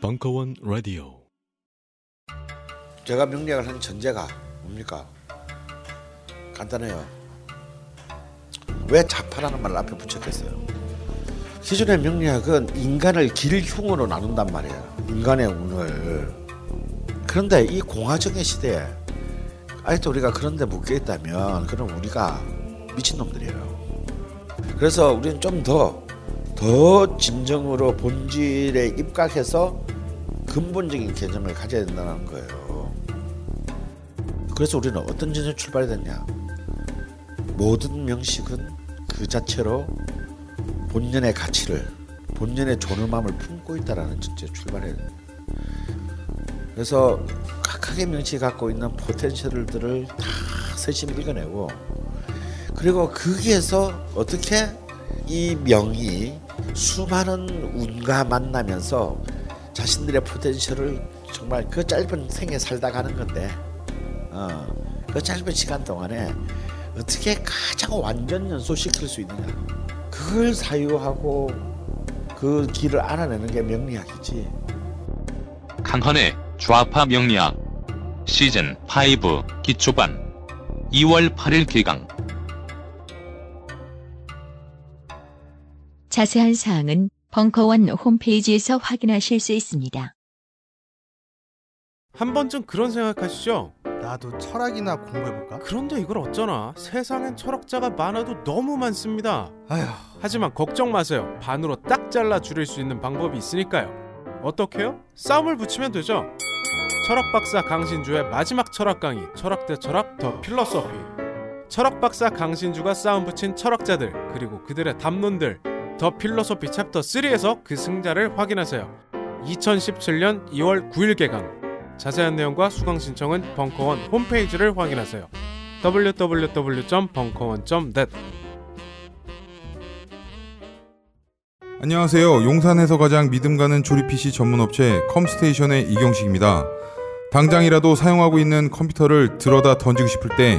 벙커원 라디오. 제가 명리학을 한 전제가 뭡니까? 간단해요. 왜 자파라는 말을 앞에 붙였겠어요? 기존의 명리학은 인간을 길흉으로 나눈단 말이에요. 인간의 운을. 그런데 이 공화정의 시대에 아직도 우리가 그런 데 묶여있다면 그럼 우리가 미친놈들이에요. 그래서 우리는 좀 더 진정으로 본질에 입각해서 근본적인 개념을 가져야 된다는 거예요. 그래서 우리는 어떤 진에서 출발이 됐냐? 모든 명식은 그 자체로 본연의 가치를, 본연의 존엄함을 품고 있다라는 진에서 출발해야 돼요. 그래서 각각의 명식이 갖고 있는 포텐셜들을 다 세심히 읽어내고, 그리고 거기에서 어떻게 이 명이 수많은 운과 만나면서 자신들의 포텐셜을 정말 그 짧은 생에 살다 가는 건데, 그 짧은 시간 동안에 어떻게 가장 완전 연소시킬 수 있느냐, 그걸 사유하고 그 길을 알아내는 게 명리학이지. 강헌의 좌파 명리학 시즌 5 기초반 2월 8일 개강. 자세한 사항은 벙커원 홈페이지에서 확인하실 수 있습니다. 한 번쯤 그런 생각하시죠? 나도 철학이나 공부해볼까? 그런데 이걸 어쩌나? 세상엔 철학자가 많아도 너무 많습니다. 아휴. 하지만 걱정 마세요. 반으로 딱 잘라 줄일 수 있는 방법이 있으니까요. 어떻게요? 싸움을 붙이면 되죠. 철학박사 강신주의 마지막 철학 강의, 철학 대 철학 더 필로소피. 철학박사 강신주가 싸움 붙인 철학자들, 그리고 그들의 담론들, 더 필로소피 챕터 3에서 그 승자를 확인하세요. 2017년 2월 9일 개강. 자세한 내용과 수강 신청은 벙커원 홈페이지를 확인하세요. www.벙커원.net. 안녕하세요. 용산에서 가장 믿음 가는 조립 PC 전문 업체 컴스테이션의 이경식입니다. 당장이라도 사용하고 있는 컴퓨터를 들어다 던지고 싶을 때,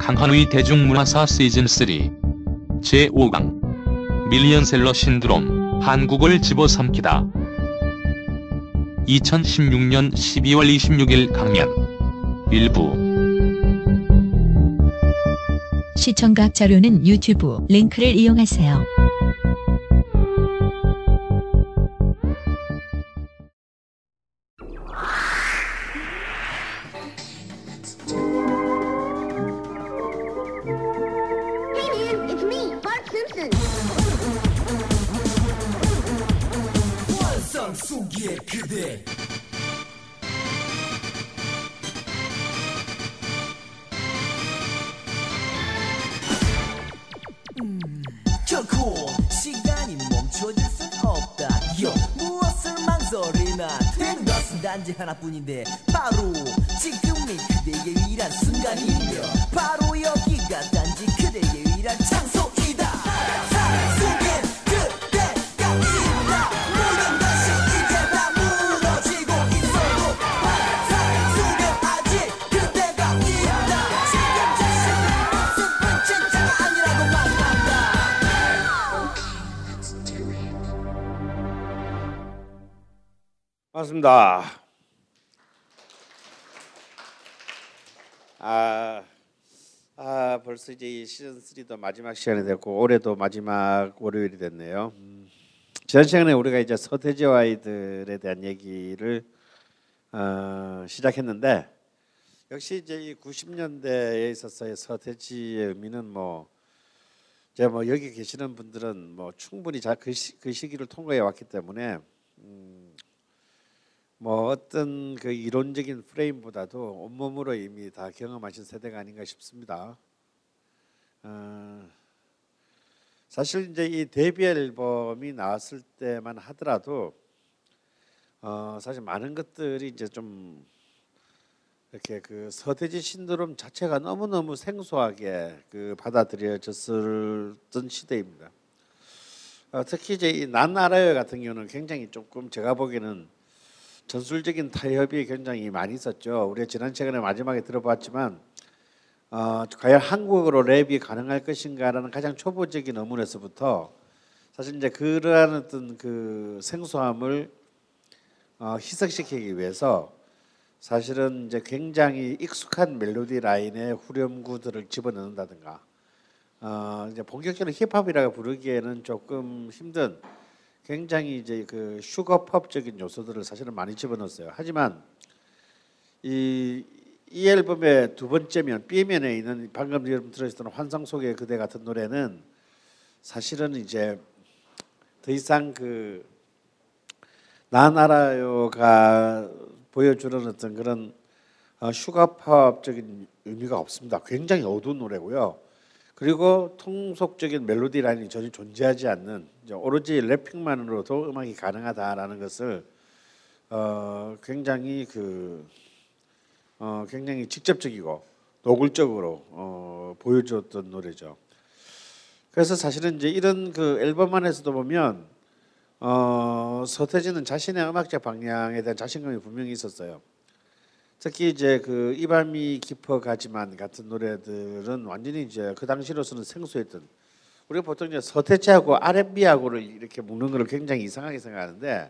강헌의 대중문화사 시즌 3 제5강 밀리언셀러 신드롬, 한국을 집어삼키다. 2016년 12월 26일 강연 일부. 시청각 자료는 유튜브 링크를 이용하세요. 하나뿐인데 바로 지금이 그대의 유일한 순간이며 바로 여기가 단지 그대의 유일한 장소이다. 사랑 속엔 그대가 있다. 모든 것이 이제 다 무너지고 있어도 사랑 속엔 아직 그대가 있다. 지금 자신의 모습은 진짜가 아니라고만 한다. 맞습니다. 벌써 이제 이 시즌 3도 마지막 시간이 됐고, 올해도 마지막 월요일이 됐네요. 지난 시간에 우리가 이제 서태지와 아이들에 대한 얘기를 시작했는데, 역시 이제 이 90년대에 있어서의 서태지의 의미는 뭐 여기 계시는 분들은 뭐 충분히 그 시기를 통과해 왔기 때문에 뭐 어떤 그 이론적인 프레임보다도 온몸으로 이미 다 경험하신 세대가 아닌가 싶습니다. 사실 이제 이 데뷔 앨범이 나왔을 때만 하더라도 사실 많은 것들이 이제 좀 이렇게 그 서태지 신드롬 자체가 너무너무 생소하게 그 받아들여졌던 시대입니다. 특히 이제 이 난 알아요 같은 경우는 굉장히 조금 제가 보기에는 전술적인 타협이 굉장히 많이 있었죠. 우리가 지난 시간에 마지막에 들어봤지만 과연 한국어로 랩이 가능할 것인가라는 가장 초보적인 의문에서부터 사실 이제 그러한 어떤 그 생소함을 희석시키기 위해서 사실은 이제 굉장히 익숙한 멜로디 라인에 후렴구들을 집어넣는다든가 이제 본격적으로 힙합이라고 부르기에는 조금 힘든 굉장히 이제 그 슈거팝적인 요소들을 사실은 많이 집어넣었어요. 하지만 이 앨범의 두 번째 면 B면에 있는 방금 여러분 들으셨던 환상 속의 그대 같은 노래는 사실은 이제 더 이상 그 난 알아요가 보여주는 어떤 그런 슈거팝적인 의미가 없습니다. 굉장히 어두운 노래고요. 그리고 통속적인 멜로디 라인이 전혀 존재하지 않는 이제 오로지 랩핑만으로도 음악이 가능하다라는 것을 굉장히 굉장히 직접적이고 노골적으로 보여주었던 노래죠. 그래서 사실은 이제 이런 그 앨범 안에서도 보면 서태지는 자신의 음악적 방향에 대한 자신감이 분명히 있었어요. 특히 이제 그 이 밤이 깊어가지만 같은 노래들은 완전히 이제 그 당시로서는 생소했던 우리가 보통 이제 서태지하고 R&B하고를 이렇게 묶는 걸 굉장히 이상하게 생각하는데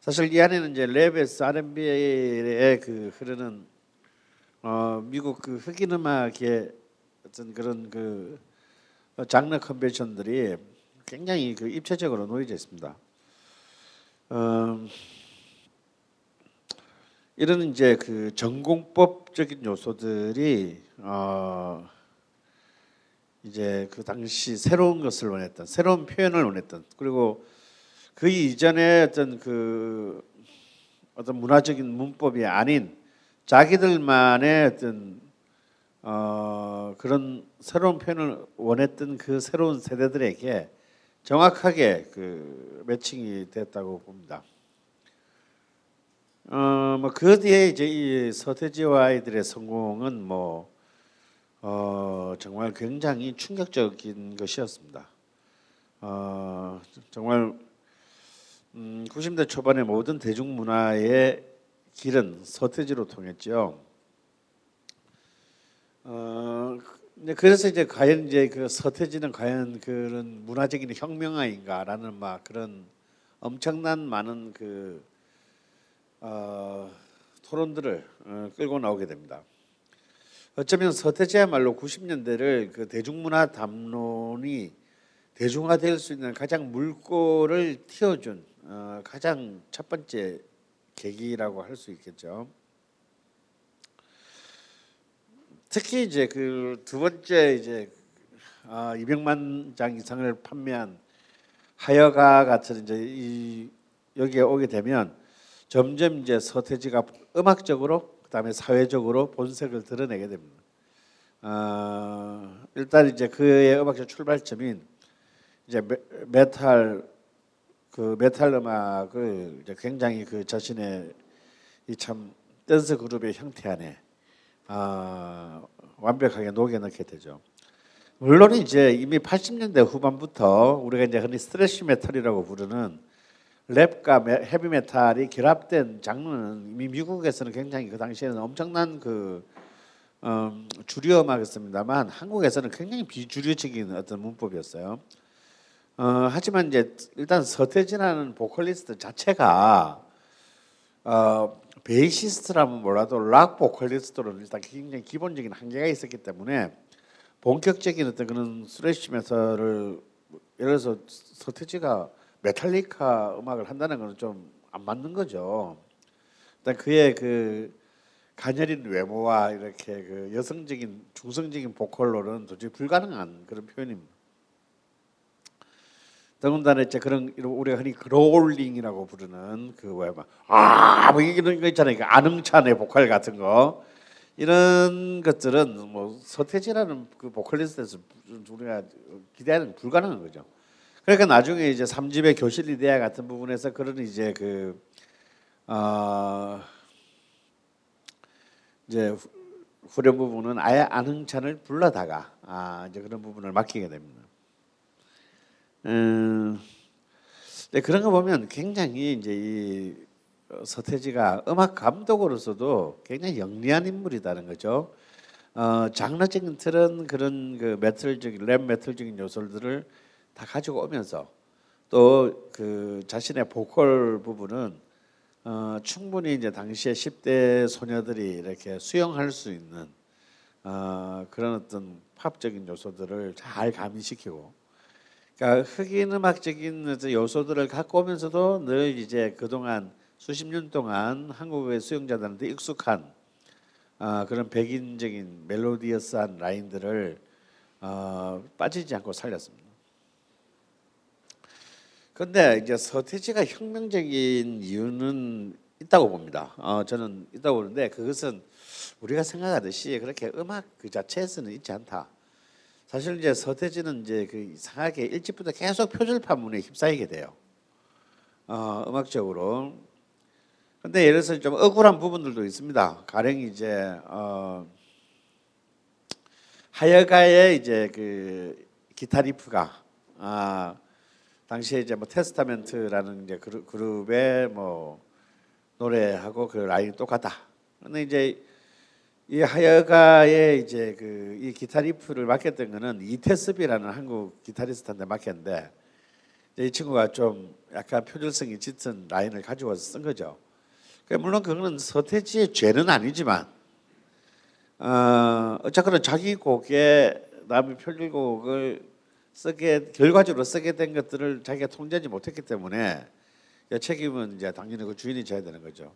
사실 이 안에는 이제 랩에서 R&B에 그 흐르는 미국 그 흑인 음악의 어떤 그런 그 장르 컨벤션들이 굉장히 그 입체적으로 놓여져 있습니다. 이런 이제 그 전공법적인 요소들이 이제 그 당시 새로운 것을 원했던 새로운 표현을 원했던 그리고 그 이전에 어떤 그 어떤 문화적인 문법이 아닌 자기들만의 어떤 그런 새로운 표현을 원했던 그 새로운 세대들에게 정확하게 그 매칭이 됐다고 봅니다. 뭐 그 뒤에 이제 이 서태지와 아이들의 성공은 뭐 정말 굉장히 충격적인 것이었습니다. 정말 90대 초반의 모든 대중문화의 길은 서태지로 통했죠. 그래서 이제 과연 이제 그 서태지는 과연 그런 문화적인 혁명아인가라는 막 그런 엄청난 많은 그 토론들을 끌고 나오게 됩니다. 어쩌면 서태지야말로 90년대를 그 대중문화 담론이 대중화될 수 있는 가장 물꼬를 틔워준 가장 첫 번째 계기라고 할 수 있겠죠. 특히 이제 그 두 번째 이제 200만 장 이상을 판매한 하여가 같은 이제 여기에 오게 되면 점점 이제 서태지가 음악적으로 그다음에 사회적으로 본색을 드러내게 됩니다. 일단 이제 그의 음악적 출발점인 이제 메탈 음악을 이제 굉장히 그 자신의 이 참 댄스 그룹의 형태 안에 완벽하게 녹여넣게 되죠. 물론 이제 이미 80년대 후반부터 우리가 이제 흔히 스트레시 메탈이라고 부르는 랩과 헤비메탈이 결합된 장르는 이미 미국에서는 굉장히 그 당시에는 엄청난 그 주류 음악이었습니다만 한국에서는 굉장히 비주류적인 어떤 문법이었어요. 하지만 이제 일단 서태지라는 보컬리스트 자체가 베이시스트라면 몰라도 락 보컬리스트로는 일단 굉장히 기본적인 한계가 있었기 때문에 본격적인 어떤 그런 스트레시 메탈을 예를 들어서 서태지가 메탈리카 음악을 한다는 것은 좀 안 맞는 거죠. 일단 그의 그 가녀린 외모와 이렇게 그 여성적인 중성적인 보컬로는 도저히 불가능한 그런 표현입니다. 더군다나 이제 그런 우리가 흔히 그롤링이라고 부르는 그 뭐야 뭐 이런 거 있잖아요. 안흥찬의 보컬 같은 거 이런 것들은 뭐 서태지라는 그 보컬리스트에서 우리가 기대하는 불가능한 거죠. 그러니까 나중에 이제 3집의 교실 이데아 같은 부분에서 그런 이제 그 이제 후렴 부분은 아예 안흥찬을 불러다가 이제 그런 부분을 맡기게 됩니다. 근데 그런 거 보면 굉장히 이제 이 서태지가 음악 감독으로서도 굉장히 영리한 인물이라는 거죠. 장르적인 틀은 그런 그 메탈적인 랩 메탈적인 요소들을 다 가지고 오면서 또 그 자신의 보컬 부분은 충분히 이제 당시에 10대 소녀들이 이렇게 수용할 수 있는 그런 어떤 팝적인 요소들을 잘 가미시키고, 그러니까 흑인 음악적인 요소들을 갖고 오면서도 늘 이제 그동안 수십 년 동안 한국의 수용자들한테 익숙한 그런 백인적인 멜로디어스한 라인들을 빠지지 않고 살렸습니다. 근데 이제 서태지가 혁명적인 이유는 있다고 봅니다. 저는 있다고 보는데 그것은 우리가 생각하듯이 그렇게 음악 그 자체에서는 있지 않다. 사실 이제 서태지는 이제 그 이상하게 일찍부터 계속 표절판문에 휩싸이게 돼요. 음악적으로. 근데 예를 들어서 좀 억울한 부분들도 있습니다. 가령 이제 하여가의 이제 그 기타 리프가 당시에 이제 뭐 테스타멘트라는 이제 그룹의 뭐 노래하고 그 라인이 똑같다. 근데 이제 이 하여가의 이제 그 이 기타 리프를 맡겼던 거는 이태섭이라는 한국 기타리스트한테 맡겼는데 이 친구가 좀 약간 표절성이 짙은 라인을 가지고 와서 쓴 거죠. 물론 그거는 서태지의 죄는 아니지만 어쨌거나 자기 곡에 남의 표절곡을 쓰게 결과적으로 쓰게 된 것들을 자기가 통제하지 못했기 때문에 책임은 이제 당연히 그 주인이 져야 되는 거죠.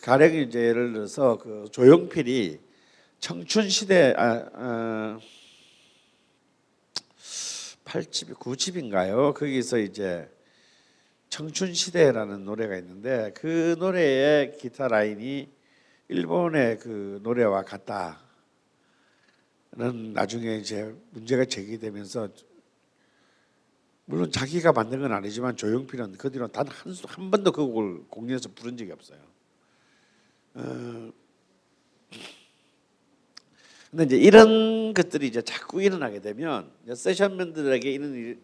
가령 이제 예를 들어서 그 조용필이 청춘 시대 8집, 9집인가요? 거기서 이제 청춘 시대라는 노래가 있는데 그 노래의 기타 라인이 일본의 그 노래와 같다는 나중에 이제 문제가 제기되면서 물론 자기가 만든 건 아니지만 조용필은 그 뒤로 단 한 번도 그 곡을 공연에서 부른 적이 없어요. 근데 이제 이런 것들이 이제 자꾸 일어나게 되면 이제 세션맨들에게 이런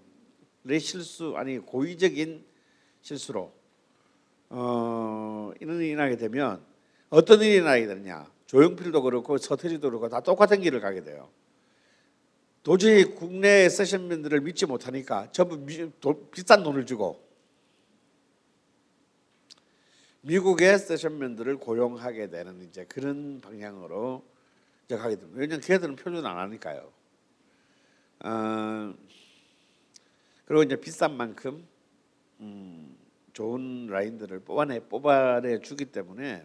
실수 아니 고의적인 실수로 이런 일이 나게 되면 어떤 일이 나게 되느냐. 조용필도 그렇고 서태지도 그렇고 다 똑같은 길을 가게 돼요. 도저히 국내 세션맨들을 믿지 못하니까 전부 비싼 돈을 주고 미국의 세션맨들을 고용하게 되는 이제 그런 방향으로 이제 가게 됩니다. 왜냐하면 걔들은 표준 안 하니까요. 그리고 이제 비싼 만큼 좋은 라인들을 뽑아내 주기 때문에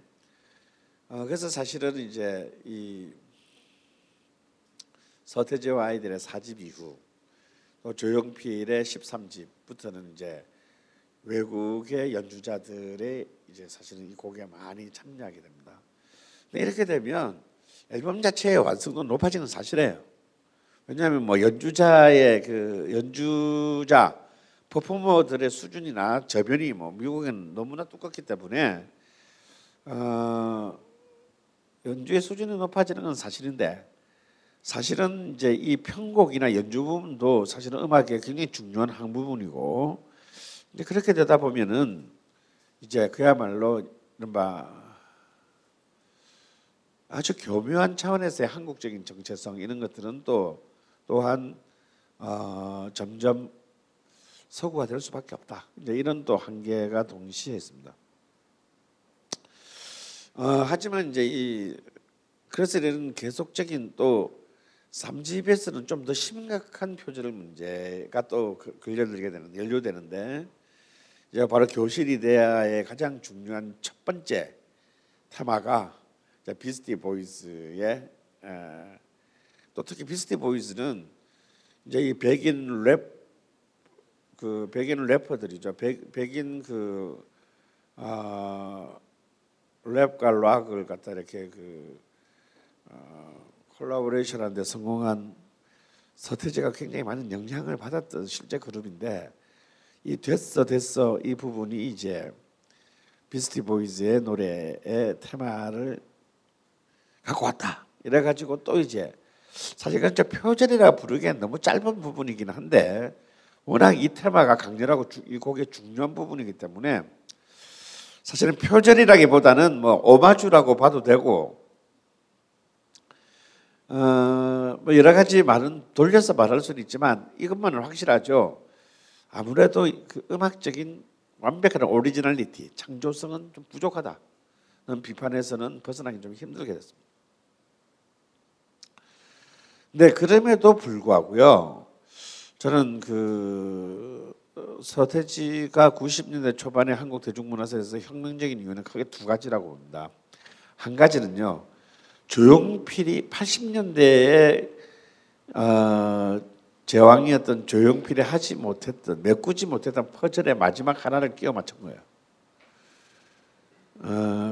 그래서 사실은 이제 이 서태지와 아이들의 4집 이후 또 조용필의 13집부터는 이제 외국의 연주자들의 이제 사실은 이 곡에 많이 참여하게 됩니다. 근데 이렇게 되면 앨범 자체의 완성도 높아지는 사실이에요. 왜냐하면 뭐 연주자의 그 연주자 퍼포머들의 수준이나 저변이 뭐 미국에는 너무나 똑같기 때문에 연주의 수준이 높아지는 건 사실인데 사실은 이제 이 편곡이나 연주 부분도 사실은 음악의 굉장히 중요한 한 부분이고 이제 그렇게 되다 보면은 이제 그야말로 이른바 아주 교묘한 차원에서의 한국적인 정체성 이런 것들은 또 또한 점점 서구가 될 수밖에 없다. 이제 이런 또 한계가 동시에 있습니다. 하지만 이제 이 그래서 이런 계속적인 또 3집에서는 좀 더 심각한 표절 문제가 또 걸려들게 되는 연루되는데 이제 바로 교실 이데아의 가장 중요한 첫 번째 테마가 비스티 보이즈의 또 특히 비스티 보이즈는 이제 이 백인 랩 그 백인 래퍼들이죠. 백인 그 랩과 락을 갖다 이렇게 그 콜라보레이션한 데 성공한 서태지가 굉장히 많은 영향을 받았던 실제 그룹인데, 이 됐어 이 부분이 이제 비스티 보이즈의 노래의 테마를 갖고 왔다. 이래 가지고 또 이제 사실은 진짜 표절이라 부르기엔 너무 짧은 부분이긴 한데, 워낙 이 테마가 강렬하고 이 곡의 중요한 부분이기 때문에 사실은 표절이라기보다는 뭐 오마주라고 봐도 되고, 뭐 여러 가지 말은 돌려서 말할 수는 있지만 이것만은 확실하죠. 아무래도 그 음악적인 완벽한 오리지널리티, 창조성은 좀 부족하다는 비판에서는 벗어나기 좀 힘들게 됐습니다. 네, 그럼에도 불구하고요, 저는 그 서태지가 90년대 초반에 한국 대중문화사에서 혁명적인 이유는 크게 두 가지라고 봅니다. 한 가지는요, 조용필이 80년대에 제왕이었던 조용필이 하지 못했던, 메꾸지 못했던 퍼즐의 마지막 하나를 끼워 맞춘 거예요.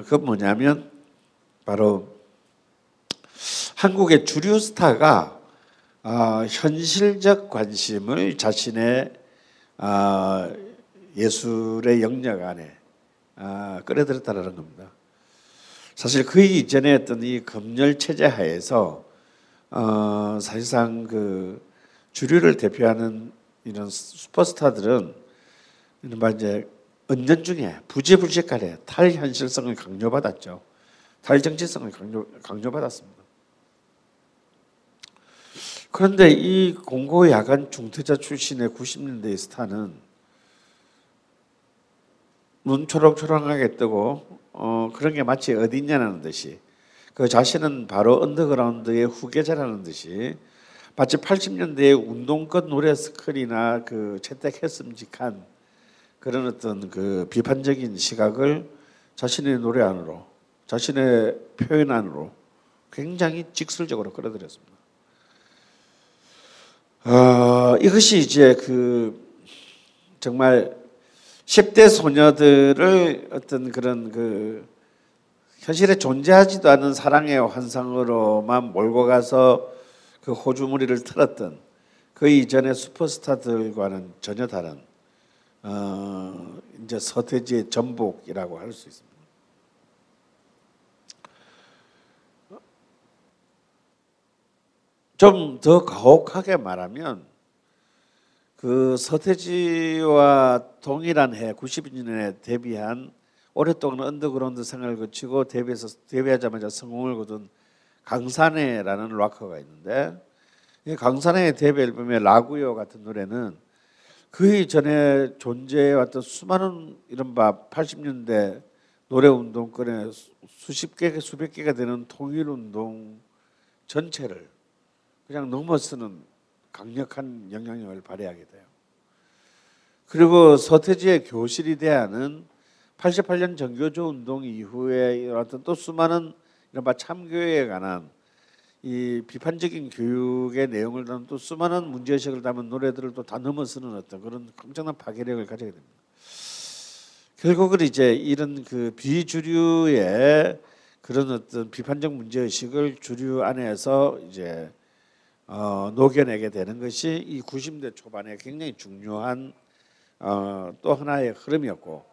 그건 뭐냐면 바로 한국의 주류 스타가 현실적 관심을 자신의 예술의 영역 안에 끌어들였다는 겁니다. 사실 그 이전에 했던 이 검열 체제 하에서 사실상 그 주류를 대표하는 이런 슈퍼스타들은 이른바 이제 은연 중에 부지불식간에 탈현실성을 강요받았죠. 탈정치성을 강요받았습니다. 그런데 이 공고 야간 중퇴자 출신의 90년대의 스타는 눈 초롱초롱하게 뜨고 그런 게 마치 어딨냐는 듯이, 그 자신은 바로 언더그라운드의 후계자라는 듯이, 마치 80년대의 운동권 노래 스크린이나 그 채택했음직한 그런 어떤 그 비판적인 시각을 자신의 노래 안으로, 자신의 표현 안으로 굉장히 직설적으로 끌어들였습니다. 이것이 이제 그 정말 10대 소녀들을 어떤 그런 그 현실에 존재하지도 않은 사랑의 환상으로만 몰고 가서 그 호주무리를 틀었던 그 이전의 슈퍼스타들과는 전혀 다른 이제 서태지의 전복이라고 할 수 있습니다. 좀 더 가혹하게 말하면 그 서태지와 동일한 해 92년에 데뷔한, 오랫동안 언더그라운드 생활을 거치고 데뷔하자마자 성공을 거둔 강산해라는 락커가 있는데, 이 강산해의 데뷔 앨범의 라구요 같은 노래는 그 이전에 존재해왔던 수많은 이른바 80년대 노래운동권의 수십 개, 수백 개가 되는 통일운동 전체를 그냥 넘어서는 강력한 영향력을 발휘하게 돼요. 그리고 서태지의 교실이 대하는 88년 정교조 운동 이후에 일어났던 또 수많은 이른바 참교에 관한 이 비판적인 교육의 내용을 담은 또 수많은 문제의식을 담은 노래들을 또 다 넘어서는 어떤 그런 엄청난 파괴력을 가지게 됩니다. 결국은 이제 이런 그 비주류의 그런 어떤 비판적 문제의식을 주류 안에서 이제 녹여내게 되는 것이 이 90대 초반에 굉장히 중요한 또 하나의 흐름이었고,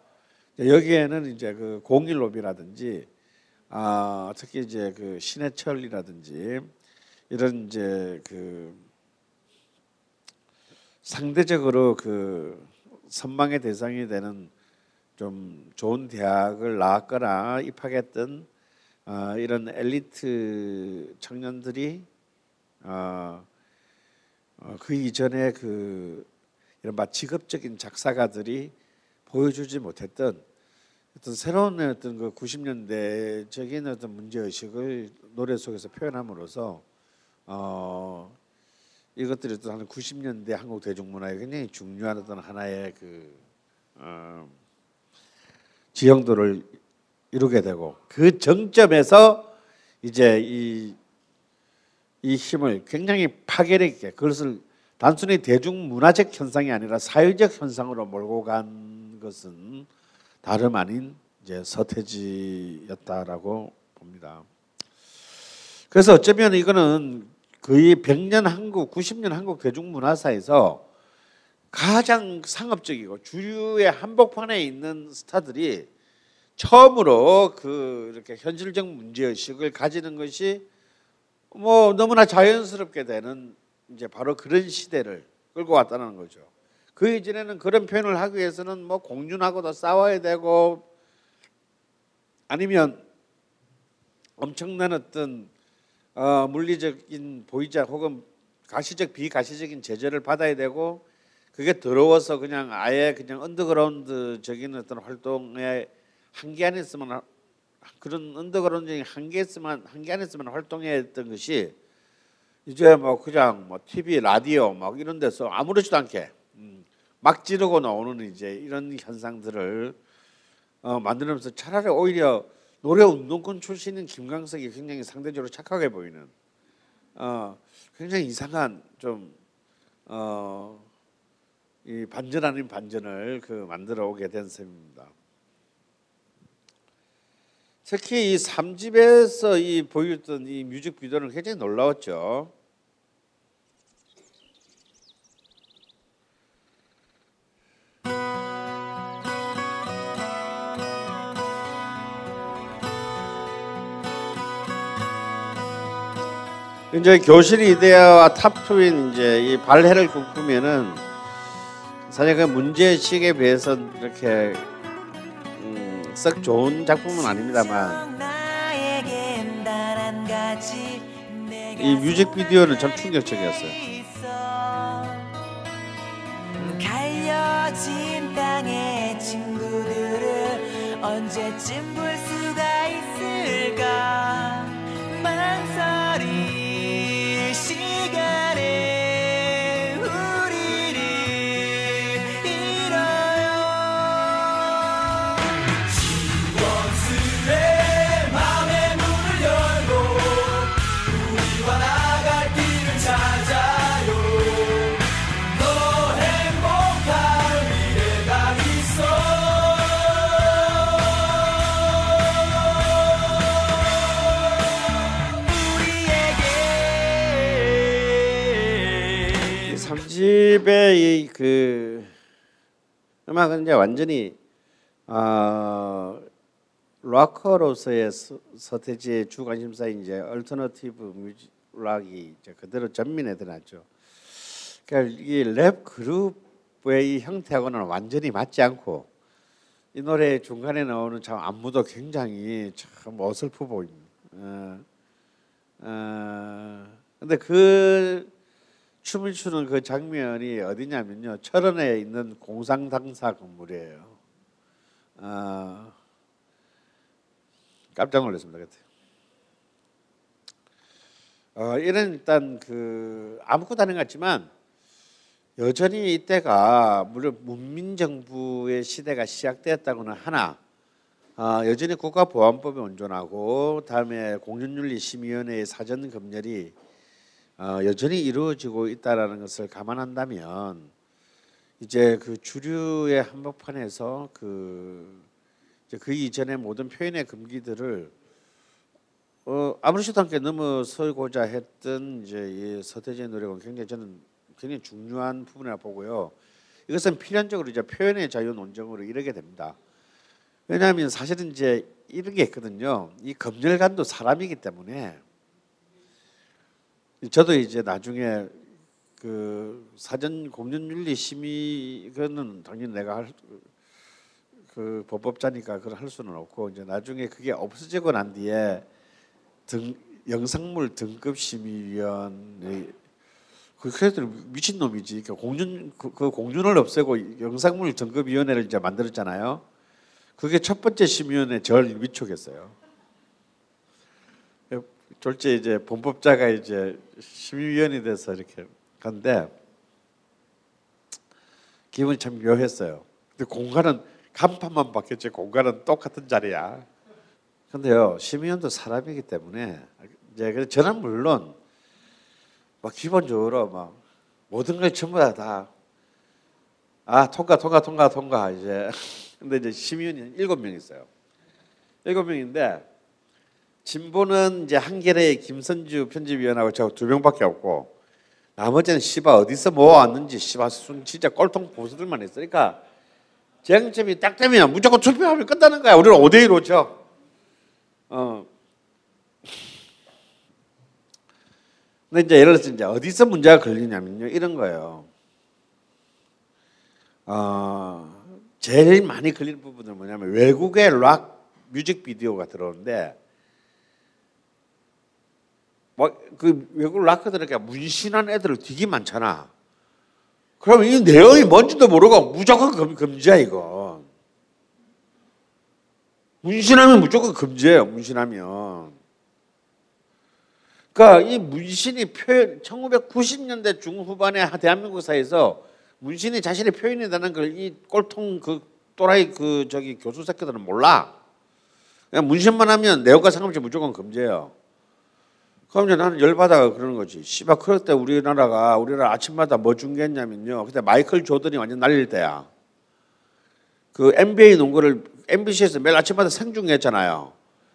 여기에는 이제 그 공일 로비라든지 특히 이제 그 신해철이라든지 이런 이제 그 상대적으로 그 선망의 대상이 되는 좀 좋은 대학을 나왔거나 입학했던 이런 엘리트 청년들이 그 이전에 그 이른바 직업적인 작사가들이 보여주지 못했던 어떤 새로운 어떤 그 90년대적인 어떤 문제의식을 노래 속에서 표현함으로써 이것들이 어떤 90년대 한국 대중문화에 굉장히 중요한 어떤 하나의 그 지형도를 이루게 되고, 그 정점에서 이제 이 힘을 굉장히 파괴력 있게, 그것을 단순히 대중문화적 현상이 아니라 사회적 현상으로 몰고 간 것은 다름 아닌 이제 서태지였다라고 봅니다. 그래서 어쩌면 이거는 거의 100년 한국, 90년 한국 대중문화사에서 가장 상업적이고 주류의 한복판에 있는 스타들이 처음으로 이렇게 현실적 문제의식을 가지는 것이 뭐 너무나 자연스럽게 되는 이제 바로 그런 시대를 끌고 왔다는 거죠. 그 이전에는 그런 표현을 하기 위해서는 뭐 공윤하고도 싸워야 되고 아니면 엄청난 어떤 물리적인 보이자 혹은 가시적 비가시적인 제재를 받아야 되고 그게 더러워서 그냥 아예 그냥 언더그라운드적인 어떤 활동에 한계 안에서만 그런 언더그라운드적인 한계 안에서만 활동했던 것이 이제 뭐 그냥 뭐 TV, 라디오 막 이런 데서 아무렇지도 않게 막 지르고 나오는 이제 이런 현상들을 만들면서 차라리 오히려 노래운동권 출신인 김광석이 굉장히 상대적으로 착하게 보이는 굉장히 이상한 좀 이 반전 아닌 반전을 만들어 오게 된 셈입니다. 특히 이 3집에서 보였던 이 뮤직비디오는 굉장히 놀라웠죠. 이제 교실 이데아와 탑2인 이제 이 발해를 꿈꾸면은 사실 그 문제의식에 비해서 이렇게 썩 좋은 작품은 아닙니다만 이 뮤직비디오는 참 충격적이었어요. 갈려진 땅의 친구들을 언제쯤 볼 수가 있을까 망설일 시간에 집의 그 음악은 이제 완전히 락커로서의 서태지의 주 관심사인 이제 얼터너티브 뮤직 락이 이제 그대로 전면에 드러났죠. 그러니까 이 랩 그룹의 이 형태하고는 완전히 맞지 않고 이 노래 중간에 나오는 참 안무도 굉장히 참 어설프 보입니다. 근데 그 춤을 추는 그 장면이 어디냐면요, 철원에 있는 공상당사 건물이에요. 깜짝 놀랐습니다 그때. 이런 일단 그 아무것도 아닌 것 같지만 여전히 이때가 물론 문민정부의 시대가 시작되었다고는 하나 여전히 국가보안법이 온전하고 다음에 공연윤리심의위원회의 사전검열이 여전히 이루어지고 있다라는 것을 감안한다면 이제 그 주류의 한복판에서 그 이전의 모든 표현의 금기들을 아무렇지도 않게 넘어서고자 했던 이제 이 서태지의 노력은 굉장히 저는 굉장히 중요한 부분이라 보고요. 이것은 필연적으로 이제 표현의 자유 논쟁으로 이르게 됩니다. 왜냐하면 사실은 이제 이런 게 있거든요. 이 검열관도 사람이기 때문에. 저도 이제 나중에 그 사전 공연윤리 심의 그거는 당연히 내가 그 법법자니까 그걸 할 수는 없고 이제 나중에 그게 없어지고 난 뒤에 영상물 등급 심의위원회 그래도 미친 놈이지 그 공연을 없애고 영상물 등급 위원회를 이제 만들었잖아요. 그게 첫 번째 심의위원회 절 위촉했어요. 졸지 이제 본법자가 이제 심의위원이 돼서 이렇게 간데 기분이 참 묘했어요. 근데 공간은 간판만 바뀌었지 공간은 똑같은 자리야. 근데요 심의위원도 사람이기 때문에 이제 저는 물론 막 기본적으로 막 모든 걸 전부 다 통과 이제. 근데 이제 시민이 7명 있어요. 7명인데 진보는 이제 한겨레의 김선주 편집위원하고 저하고 2명밖에 없고 나머지는 어디서 모아왔는지 진짜 꼴통 보수들만 했으니까 쟁점이 딱 되면 무조건 투표하면 끝나는 거야. 우리는 5대2로죠. 근데 이제 예를 들어서 이제 어디서 문제가 걸리냐면요, 이런 거예요. 제일 많이 걸리는 부분은 뭐냐면 외국의 락 뮤직비디오가 들어오는데 막 그 외국 락커들 이렇게 문신한 애들 되게 많잖아. 그럼 이 내용이 뭔지도 모르고 무조건 금지야, 이거. 문신하면 무조건 금지예요, 문신하면. 그러니까 이 문신이 표현, 1990년대 중후반에 대한민국 사회에서 문신이 자신의 표현이라는 걸 이 꼴통 그 또라이 그 저기 교수 새끼들은 몰라. 그냥 문신만 하면 내용과 상관없이 무조건 금지예요. 그럼 이제 나는 열받아 그러는 거지. 그럴 때 우리나라 아침마다 뭐 중계했냐면요. 그때 마이클 조던이 완전 날릴 때야. 그 NBA 농구를 MBC에서 매일 아침마다 생중계했잖아요.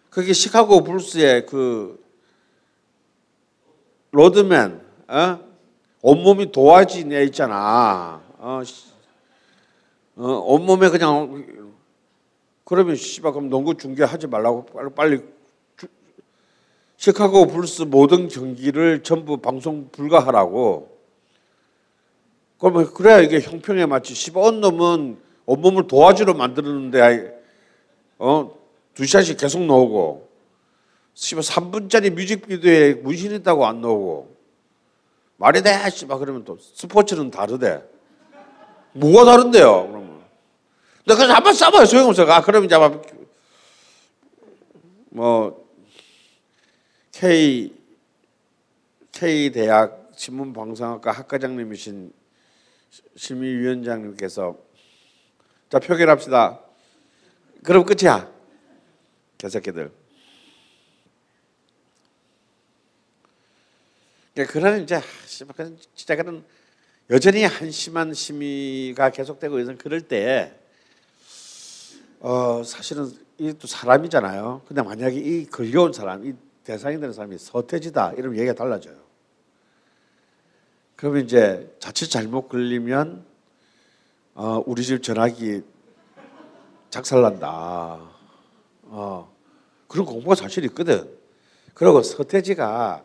그게 시카고 불스의 그 로드맨, 온몸이 도화지 내 있잖아. 온몸에 그냥 그러면 그럼 농구 중계하지 말라고 빨리 시카고 불스 모든 경기를 전부 방송 불가하라고. 그러면 그래야 이게 형평에 맞지. 온 놈은 온몸을 도화지로 만드는데 2시간씩 계속 나오고 3분짜리 뮤직비디오에 문신했다고 안 나오고 말이 돼 그러면 또 스포츠는 다르대. 뭐가 다른데요? 그러면 근데 그래서 한번 싸봐요, 소용없어요. 그럼 이제 K대학 신문방송학과 학과장님이신 심의위원장님께서 자 표결합시다. 그럼 끝이야. 개새끼들. 그런 이제 진짜 그런 여전히 한심한 심의가 계속되고 있는 그럴 때 사실은 이 또 사람이잖아요. 근데 만약에 이 걸려온 사람, 이 대상이 되는 사람이 서태지다 이러면 얘기가 달라져요. 그러면 이제 자칫 잘못 걸리면 우리 집 전화기 작살난다. 그런 공포가 사실 있거든. 그리고 서태지가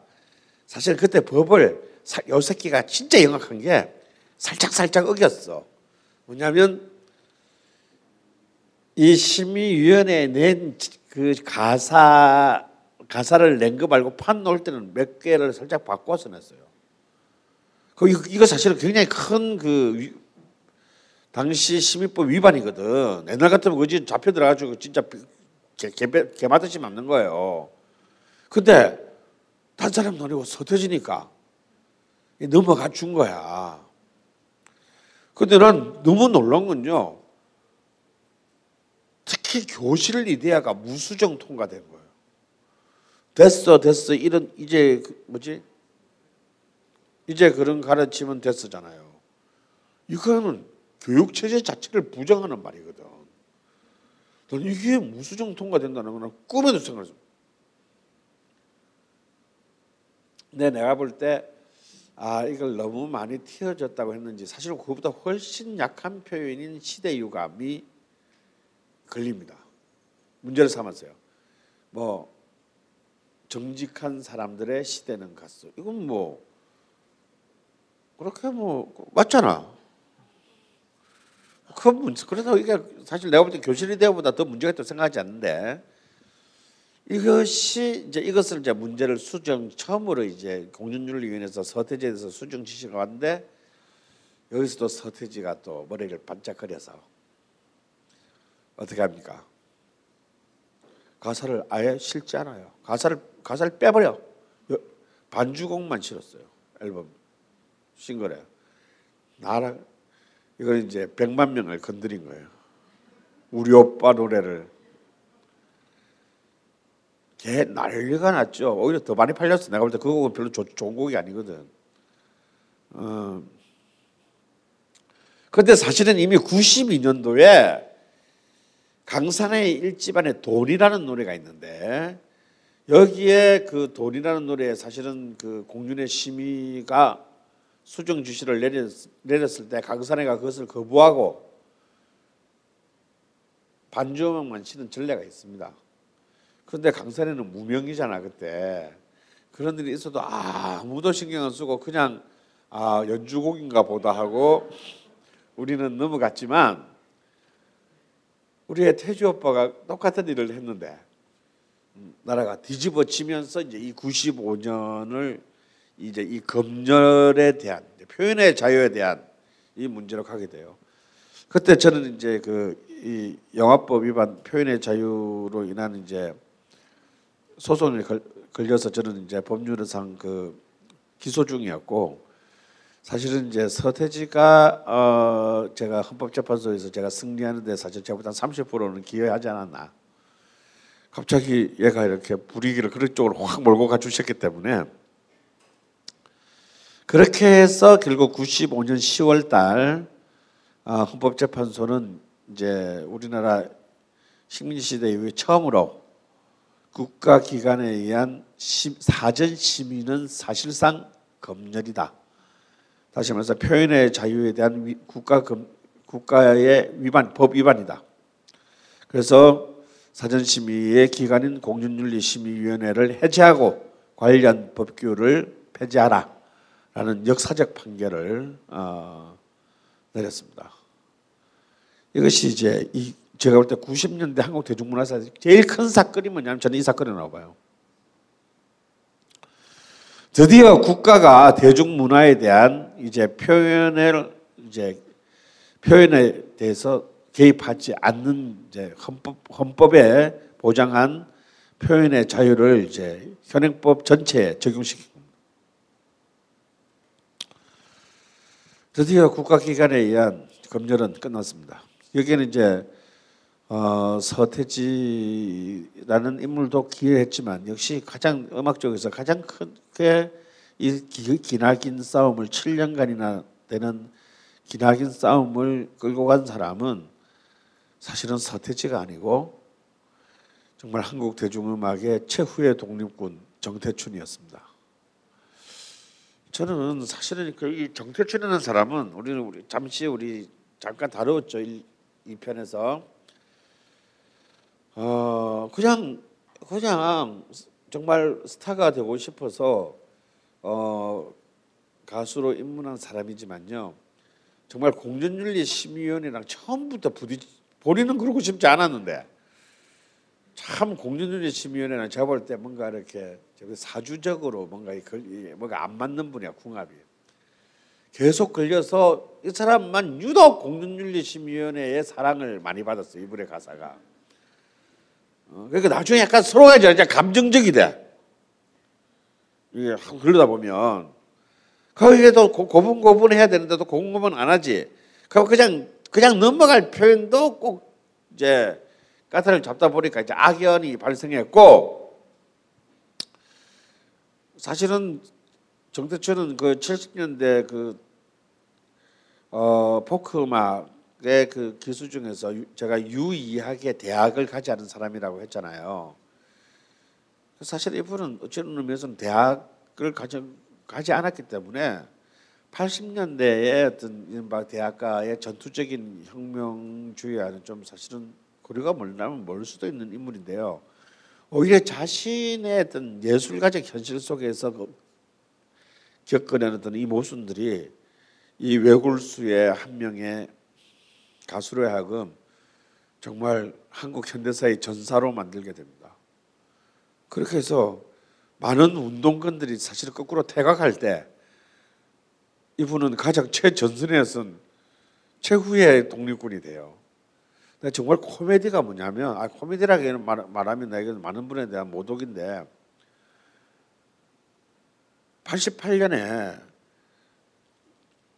사실 그때 법을 요 새끼가 진짜 영악한 게 살짝 어겼어. 뭐냐면 이 심의위원회에 낸 그 가사를 낸 거 말고 판 놓을 때는 몇 개를 살짝 바꿔서 냈어요. 이거 사실은 굉장히 큰 당시 심의법 위반이거든. 옛날 같으면 거기 잡혀 들어가지고 진짜 개맞듯이 맞는 거예요. 근데 딴 사람 노리고 서태지니까 넘어가 준 거야. 근데 난 너무 놀란 건요. 특히 교실 이데아가 무수정 통과된 거예요. 됐어 이제 그런 가르침은 됐어잖아요. 이거는 교육체제 자체를 부정하는 말이거든. 난 이게 무수정 통과된다는 거는 꿈에도 생각했어. 근데 내가 볼 때 이걸 너무 많이 튀어졌다고 했는지 사실 그거보다 훨씬 약한 표현인 시대 유감이 걸립니다. 문제를 삼았어요. 정직한 사람들의 시대는 갔어. 이건 그렇게 맞잖아. 그래서 이게 사실 내가 볼 때 교실이 되어보다 더 문제가 있다고 생각하지 않는데 이것을 이제 문제를 처음으로 이제 공정윤리위원회에서 서태지에 대해서 수정 지시가 왔는데 여기서 또 서태지가 또 머리를 반짝거려서 어떻게 합니까? 가사를 아예 실지 않아요. 가사를 빼버려. 반주곡만 실었어요. 앨범 싱글에. 이건 이제 100만 명을 건드린 거예요. 우리 오빠 노래를. 난리가 났죠. 오히려 더 많이 팔렸어. 내가 볼 때 그 곡은 별로 좋은 곡이 아니거든. 그런데 사실은 이미 92년도에 강산의 일집안에 돈이라는 노래가 있는데 여기에 그 돈이라는 노래에 사실은 그 공윤의 심의가 수정 지시를 내렸을 때 강산해가 그것을 거부하고 반주음악만 치는 전례가 있습니다. 그런데 강산해는 무명이잖아 그때. 그런 일이 있어도 아무도 신경 안 쓰고 그냥 연주곡인가 보다 하고 우리는 넘어갔지만 우리의 태주 오빠가 똑같은 일을 했는데 나라가 뒤집어지면서 이제 이 95년을 이제 이 검열에 대한 표현의 자유에 대한 이 문제로 가게 돼요. 그때 저는 이제 그 이 영화법 위반 표현의 자유로 인한 이제 소송에 걸려서 저는 이제 법률상 그 기소 중이었고 사실은 이제 서태지가 제가 헌법재판소에서 제가 승리하는데 사실 제보다 30%는 기여하지 않았나. 갑자기 얘가 이렇게 불이익을 그런 쪽으로 확 몰고 가주셨기 때문에 그렇게 해서 결국 95년 10월 달 헌법재판소는 이제 우리나라 식민지시대 이후에 처음으로 국가기관에 의한 사전심의는 사실상 검열이다. 다시 말해서 표현의 자유에 대한 국가의 위반, 법 위반이다. 그래서 사전심의의 기관인 공중윤리심의위원회를 해제하고 관련 법규를 폐지하라 라는 역사적 판결을 내렸습니다. 이것이 이제 제가 볼 때 90년대 한국 대중문화사에서 제일 큰 사건이 뭐냐면 저는 이 사건이라고 봐요. 드디어 국가가 대중문화에 대한 이제 표현에 대해서 개입하지 않는 이제 헌법에 보장한 표현의 자유를 이제 현행법 전체에 적용시킨 겁니다. 드디어 국가기관에 의한 검열은 끝났습니다. 여기에는 이제 서태지라는 인물도 기여했지만 역시 가장 음악 쪽에서 가장 크게 이 기나긴 싸움을 7년간이나 되는 기나긴 싸움을 끌고 간 사람은 사실은 서태지가 아니고 정말 한국 대중음악의 최후의 독립군 정태춘이었습니다. 저는 사실은 이 정태춘이라는 사람은 우리 잠깐 다루었죠. 2편에서 그냥 정말 스타가 되고 싶어서 가수로 입문한 사람이지만요. 정말 공연윤리심의위원회랑 처음부터 본인은 그러고 싶지 않았는데 참 공연윤리심의위원회는 제가 볼 때 뭔가 이렇게 사주적으로 뭔가 안 맞는 분이야 궁합이. 계속 걸려서 이 사람만 유독 공연윤리심의위원회의 사랑을 많이 받았어요. 이분의 가사가. 그러니까 나중에 약간 서로가 이제 감정적이 돼. 이게 그러다 보면 거기에도 고분고분 해야 되는데도 고분고분 안 하지. 그냥 넘어갈 표현도 꼭 이제 까타를 잡다 보니까 이제 악연이 발생했고 사실은 정태춘은 그 70년대 포크 음악의 그 기수 중에서 제가 유의하게 대학을 가지 않은 사람이라고 했잖아요. 사실 이분은 어쩌는 의미에서는 대학을 가지 않았기 때문에 80년대의 어떤 대학가의 전투적인 혁명주의와는 좀 사실은 거리가 멀다면 멀 수도 있는 인물인데요. 오히려 자신의 어떤 예술가적 현실 속에서 겪어내는 이 모순들이 이 외골수의 한 명의 가수로 하여금 정말 한국 현대사의 전사로 만들게 됩니다. 그렇게 해서 많은 운동권들이 사실 거꾸로 퇴각할 때 이분은 가장 최전선에 선 최후의 독립군이 돼요. 근데 정말 코미디가 뭐냐면 코미디라기에는 말하면 나에게는 많은 분에 대한 모독인데 88년에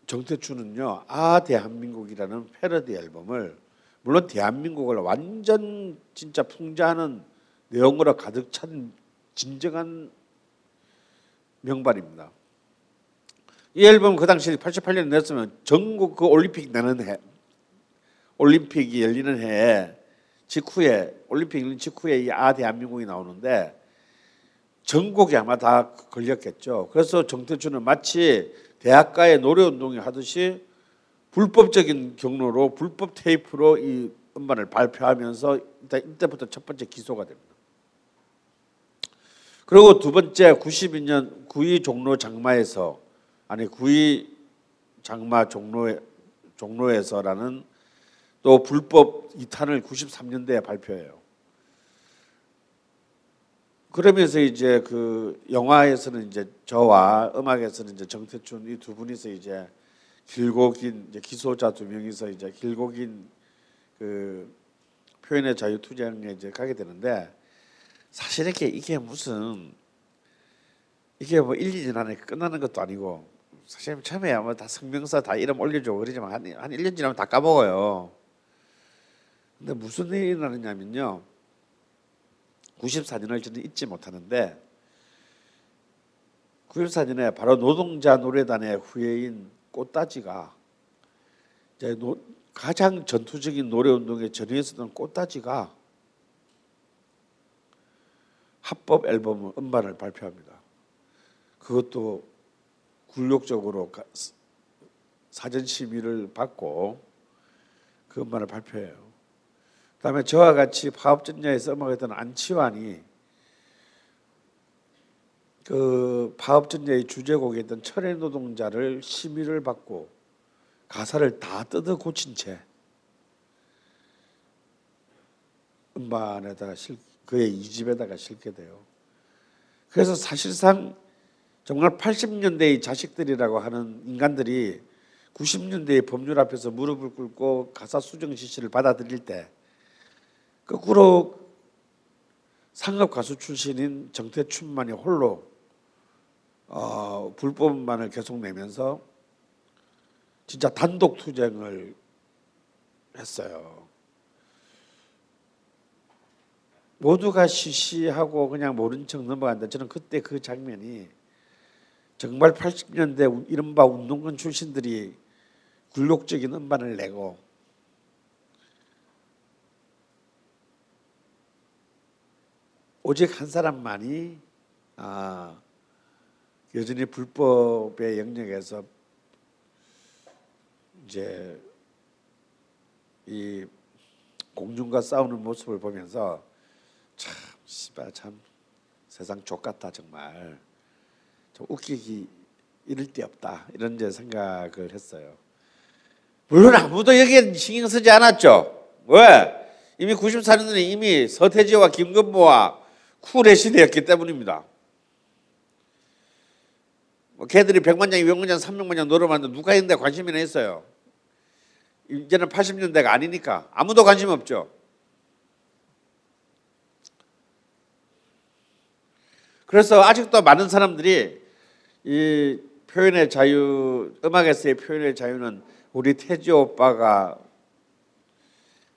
정태춘은요 대한민국이라는 패러디 앨범을 물론 대한민국을 완전 진짜 풍자하는 내용으로 가득 찬 진정한 명반입니다. 이 앨범 그 당시 88년에 냈으면 전국 그 올림픽 나는 해, 올림픽이 열리는 해에 직후에 올림픽 열린 직후에 이 아 대한민국이 나오는데 전국이 아마 다 걸렸겠죠. 그래서 정태춘은 마치 대학가의 노래운동이 하듯이 불법적인 경로로 불법 테이프로 이 음반을 발표하면서 이때부터 첫 번째 기소가 됩니다. 그리고 두 번째 92년 구이 종로 장마에서 아니 구이 장마 종로에서라는 또 불법 2탄을 93년대에 발표해요. 그러면서 이제 그 영화에서는 이제 저와 음악에서는 이제 정태춘 이 두 분이서 이제 길고 긴 이제 기소자 두 명이서 이제 길고 긴 그 표현의 자유 투쟁에 이제 가게 되는데 사실 이렇게 이게 무슨 이게 뭐 1, 2년 안에 끝나는 것도 아니고 사실 처음에 아마 다 성명서 다 이름 올려주고 그러지만 한 1년 지나면 다 까먹어요. 근데 무슨 일이 일어나냐면요. 94년을 저는 잊지 못하는데 94년에 바로 노동자 노래단의 후예인 꽃다지가 이제 가장 전투적인 노래운동에 전위했었던 꽃다지가 합법 앨범 음반을 발표합니다. 그것도 굴욕적으로 사전 심의를 받고 그 음반을 발표해요. 그다음에 저와 같이 파업전야에서 음악했던 안치환이 그 파업전야의 주제곡이었던 철의 노동자를 심의를 받고 가사를 다 뜯어 고친 채 음반에다가 그의 2집에다가 실게 돼요. 그래서 사실상 정말 80년대의 자식들이라고 하는 인간들이 90년대의 법률 앞에서 무릎을 꿇고 가사 수정 지시를 받아들일 때 거꾸로 상업 가수 출신인 정태춘만이 홀로 불법만을 계속 내면서 진짜 단독 투쟁을 했어요. 모두가 시시하고 그냥 모른 척 넘어간다. 저는 그때 그 장면이 정말 80년대 이른바 운동권 출신들이 굴욕적인 음반을 내고 오직 한 사람만이 여전히 불법의 영역에서 이제 이 공중과 싸우는 모습을 보면서 참 씨발 참 세상 족같다 정말 좀 웃기기 이를 데 없다 이런 이제 생각을 했어요. 물론 아무도 여기에 신경 쓰지 않았죠. 왜? 이미 94년도에 이미 서태지와 김건모와 쿨의 시대였기 때문입니다. 뭐 걔들이 100만장, 200만장, 300만장 노름하는데 누가 있는데 관심이나 있어요. 이제는 80년대가 아니니까 아무도 관심 없죠. 그래서 아직도 많은 사람들이 이 표현의 자유, 음악에서의 표현의 자유는 우리 태지 오빠가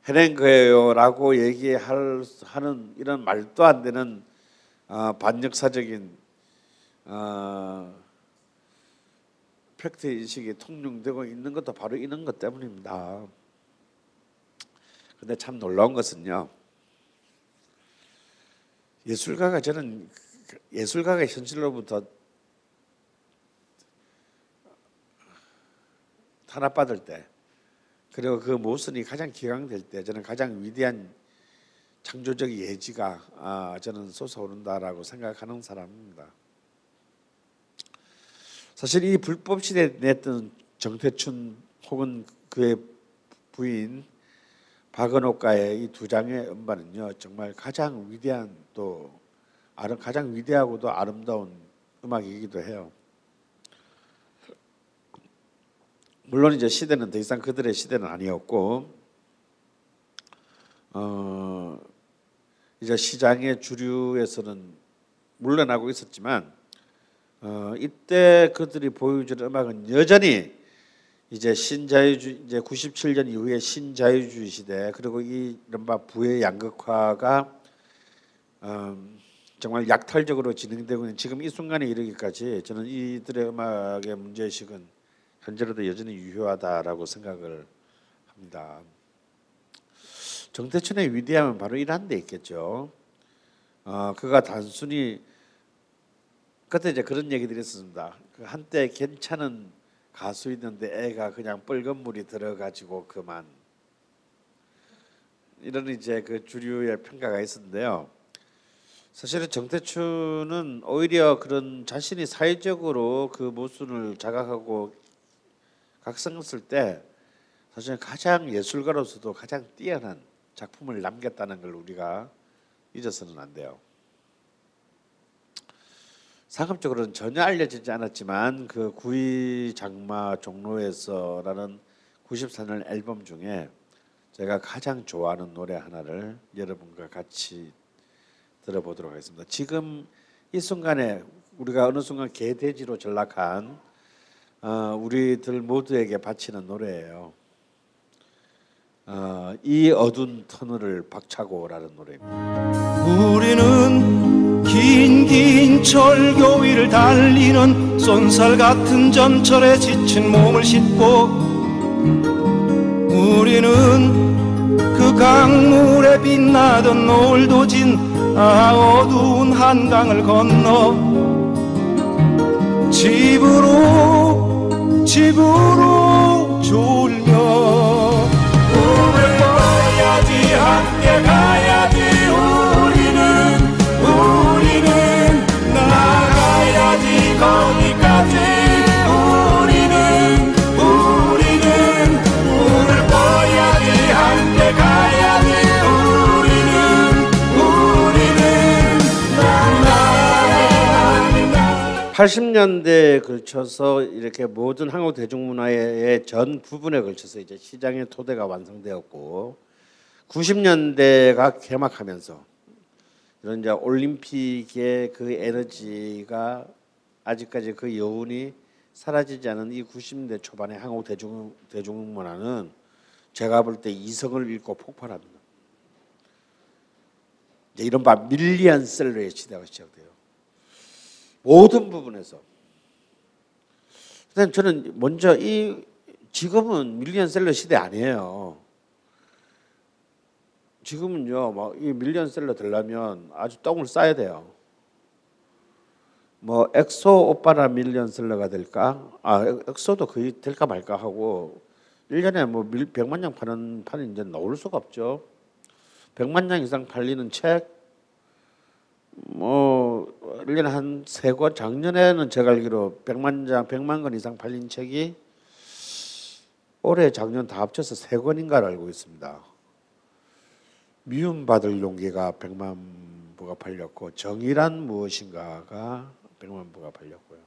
해낸 거예요라고 얘기하는 이런 말도 안 되는 반역사적인 팩트 인식이 통용되고 있는 것도 바로 이런 것 때문입니다. 근데 참 놀라운 것은요. 예술가가 저는 예술가가 현실로부터 탄압받을 때 그리고 그 모순이 가장 기강될 때 저는 가장 위대한 창조적 예지가 저는 솟아오른다라고 생각하는 사람입니다. 사실 이 불법 시대에 냈던 정태춘 혹은 그의 부인 박은옥과의 이 두 장의 음반은요 정말 가장 위대한 또 가장 위대하고도 아름다운 음악이기도 해요. 물론 이제 시대는 더 이상 그들의 시대는 아니었고 이제 시장의 주류에서는 물러나고 있었지만 이때 그들이 보여주는 음악은 여전히 이제 신자유주의 이제 97년 이후의 신자유주의 시대 그리고 이 이른바 부의 양극화가 정말 약탈적으로 진행되고 있는 지금 이 순간에 이르기까지 저는 이들의 음악의 문제의식은 현재로도 여전히 유효하다라고 생각을 합니다. 정태춘의 위대함은 바로 이런 데 있겠죠. 그가 단순히 그때 이제 그런 얘기들이 있었습니다. 한때 괜찮은 가수 있는데 애가 그냥 빨간 물이 들어가지고 그만, 이런 이제 그 주류의 평가가 있었는데요. 사실은 정태춘은 오히려 그런 자신이 사회적으로 그 모순을 자각하고 각성했을 때 사실 가장 예술가로서도 가장 뛰어난 작품을 남겼다는 걸 우리가 잊어서는 안 돼요. 상업적으로는 전혀 알려지지 않았지만 그 구이 장마 종로에서라는 94년 앨범 중에 제가 가장 좋아하는 노래 하나를 여러분과 같이 들어보도록 하겠습니다. 지금 이 순간에 우리가 어느 순간 개돼지로 전락한 우리들 모두에게 바치는 노래예요. 이 어두운 터널을 박차고라는 노래입니다. 우리는 긴긴 철교 위를 달리는 쏜살 같은 전철에 지친 몸을 싣고, 우리는 그 강물에 빛나던 노을도 진 어두운 한강을 건너 집으로 졸며 함께 가야지. 우리는 나가야지 거기까지. 우리는 물을 뻗어야지 함께 가야지. 우리는 나가야지. 80년대에 걸쳐서 이렇게 모든 한국 대중문화의 전 부분에 걸쳐서 이제 시장의 토대가 완성되었고, 90년대가 개막하면서 이런 이제 올림픽의 그 에너지가 아직까지 그 여운이 사라지지 않은 이 90년대 초반의 한국 대중문화는 제가 볼 때 이성을 잃고 폭발합니다. 이제 이런 바 밀리언 셀러의 시대가 시작돼요. 모든 부분에서. 일단 저는 먼저 이 지금은 밀리언 셀러 시대 아니에요. 지금은요, 막 이 밀리언셀러 되려면 아주 똥을 싸야 돼요. 뭐 엑소 오빠라 밀리언셀러가 될까? 엑소도 거의 될까 말까 하고 1년에 뭐 100만 장 파는 판이 이제 나올 수가 없죠. 100만 장 이상 팔리는 책, 뭐 1년에 한 3권, 작년에는 제가 알기로 100만 권 이상 팔린 책이 올해 작년 다 합쳐서 3권인가를 알고 있습니다. 미움받을 용기가 100만 부가 팔렸고, 정의란 무엇인가가 100만 부가 팔렸고요.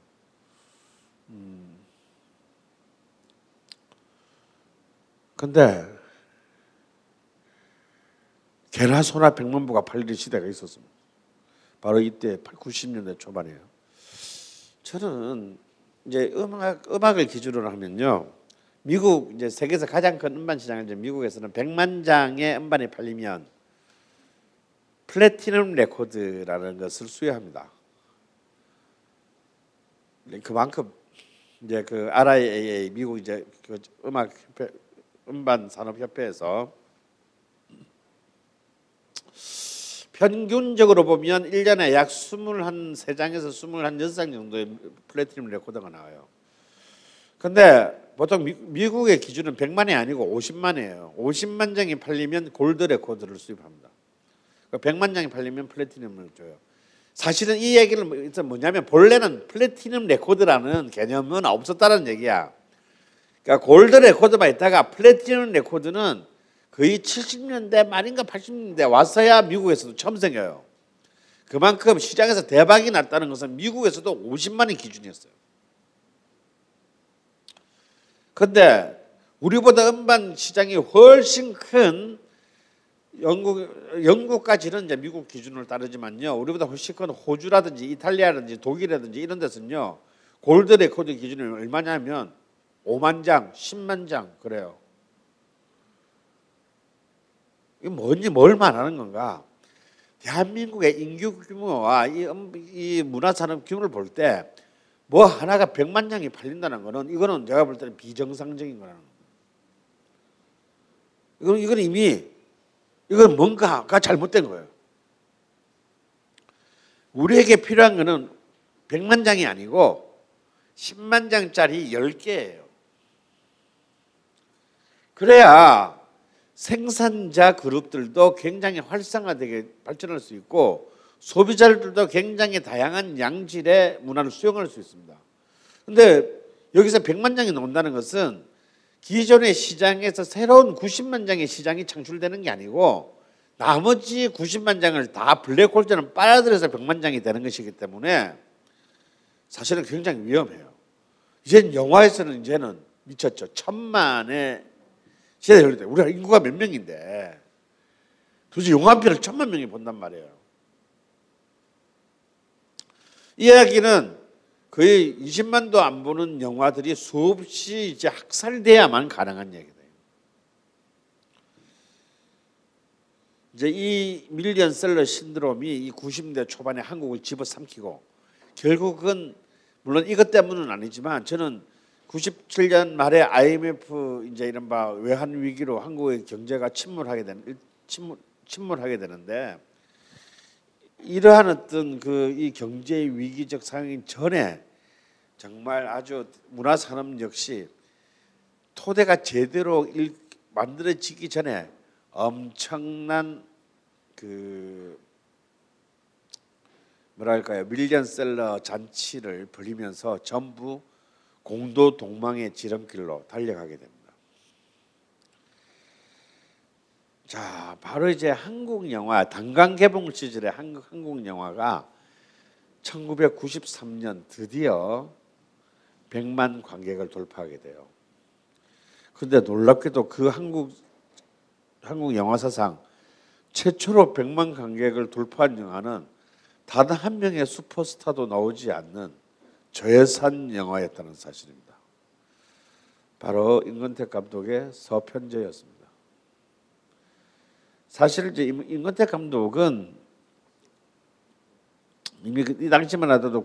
근데 개나 소나 100만 부가 팔리는 시대가 있었습니다. 바로 이때 90년대 초반이에요. 저는 이제 음악을 기준으로 하면요, 미국 이제 세계에서 가장 큰 음반 시장은 이제 미국에서는 100만 장의 음반이 팔리면 플래티넘 레코드라는 것을 수여합니다. 그만큼 이제 그 RIAA 미국 이제 그 음반 산업 협회에서 평균적으로 보면 1년에 약 23장에서 26장 정도의 플래티넘 레코드가 나와요. 근데 보통 미국의 기준은 100만이 아니고 50만이에요. 50만 장이 팔리면 골드 레코드를 수입합니다. 100만 장이 팔리면 플래티넘을 줘요. 사실은 이 얘기는 뭐냐면 본래는 플래티넘 레코드라는 개념은 없었다는 얘기야. 그러니까 골드 레코드만 있다가 플래티넘 레코드는 거의 70년대 말인가 80년대 와서야 미국에서도 처음 생겨요. 그만큼 시장에서 대박이 났다는 것은 미국에서도 50만이 기준이었어요. 근데 우리보다 음반 시장이 훨씬 큰 영국까지는 이제 미국 기준을 따르지만요, 우리보다 훨씬 큰 호주라든지 이탈리아라든지 독일이라든지 이런 데서는요, 골드 레코드 기준이 얼마냐면 5만 장, 10만 장 그래요. 이게 뭔지 뭘 말하는 건가? 대한민국의 인구 규모와 이 문화산업 규모를 볼 때 뭐 하나가 100만 장이 팔린다는 거는 이거는 내가 볼 때는 비정상적인 거라는 거예요. 이건 이미 이건 뭔가가 잘못된 거예요. 우리에게 필요한 거는 100만 장이 아니고 10만 장짜리 10개예요. 그래야 생산자 그룹들도 굉장히 활성화되게 발전할 수 있고 소비자들도 굉장히 다양한 양질의 문화를 수용할 수 있습니다. 그런데 여기서 100만 장이 나온다는 것은 기존의 시장에서 새로운 90만 장의 시장이 창출되는 게 아니고 나머지 90만 장을 다 블랙홀처럼 빨아들여서 100만 장이 되는 것이기 때문에 사실은 굉장히 위험해요. 이제는 영화에서는 이제는 미쳤죠. 1000만의 시대에 열렸대요. 우리가 인구가 몇 명인데 도대체 영화 한 편을 1000만 명이 본단 말이에요. 이 이야기는 거의 20만도 안 보는 영화들이 수없이 이제 학살돼야만 가능한 얘기예요. 이제 이 밀리언셀러 신드롬이 이 90대 초반에 한국을 집어삼키고 결국은 물론 이것 때문은 아니지만 저는 97년 말에 IMF 이제 이른바 외환 위기로 한국의 경제가 침몰하게 되는데 이러한 어떤 그 이 경제 위기적 상황 전에 정말 아주 문화 산업 역시 토대가 제대로 만들어지기 전에 엄청난 그 뭐랄까요 밀리언셀러 잔치를 벌이면서 전부 공도 동망의 지름길로 달려가게 됩니다. 자, 바로 이제 한국 영화 단강 개봉 시절에 한국 영화가 1993년 드디어 100만 관객을 돌파하게 돼요. 근데 놀랍게도 그 한국 영화 사상 최초로 100만 관객을 돌파한 영화는 단 한 명의 슈퍼스타도 나오지 않는 저예산 영화였다는 사실입니다. 바로 임권택 감독의 서편제였습니다. 사실 이제 임권택 감독은 이미 이 당시만 하더라도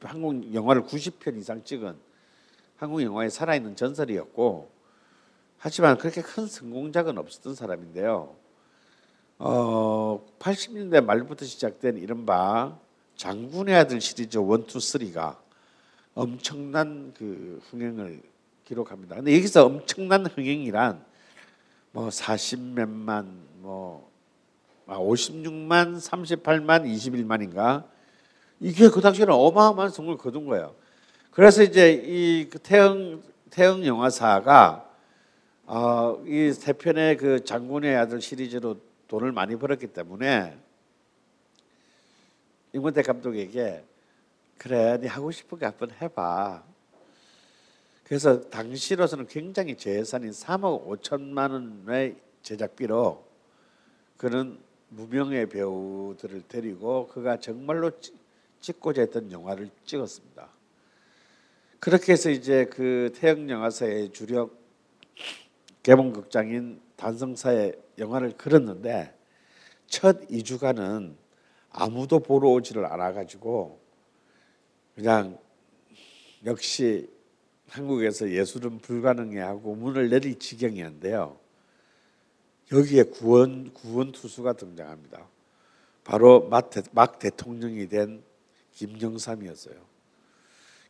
한국 영화를 90편 이상 찍은 한국 영화의 살아있는 전설이었고 하지만 그렇게 큰 성공작은 없었던 사람인데요. 80년대 말부터 시작된 이른바 장군의 아들 시리즈 1, 2, 3가 엄청난 그 흥행을 기록합니다. 근데 여기서 엄청난 흥행이란 뭐 40몇만, 뭐 56만, 38만, 21만인가 이게 그 당시에는 어마어마한 성공을 거둔 거예요. 그래서 이제 이 태흥 영화사가 이 세 편의 그 장군의 아들 시리즈로 돈을 많이 벌었기 때문에 임권택 감독에게 그래, 네 하고 싶은 게 한번 해봐. 그래서 당시로서는 굉장히 재산인 3억 5천만 원의 제작비로 그는 무명의 배우들을 데리고 그가 정말로 찍고자 했던 영화를 찍었습니다. 그렇게 해서 이제 그 태영 영화사의 주력 개봉극장인 단성사에 영화를 그렸는데 첫 2주간은 아무도 보러 오지를 않아가지고 그냥 역시 한국에서 예술은 불가능해하고 문을 내릴 지경이었는데요. 여기에 구원투수가 등장합니다. 바로 막 대통령이 된 김영삼이었어요.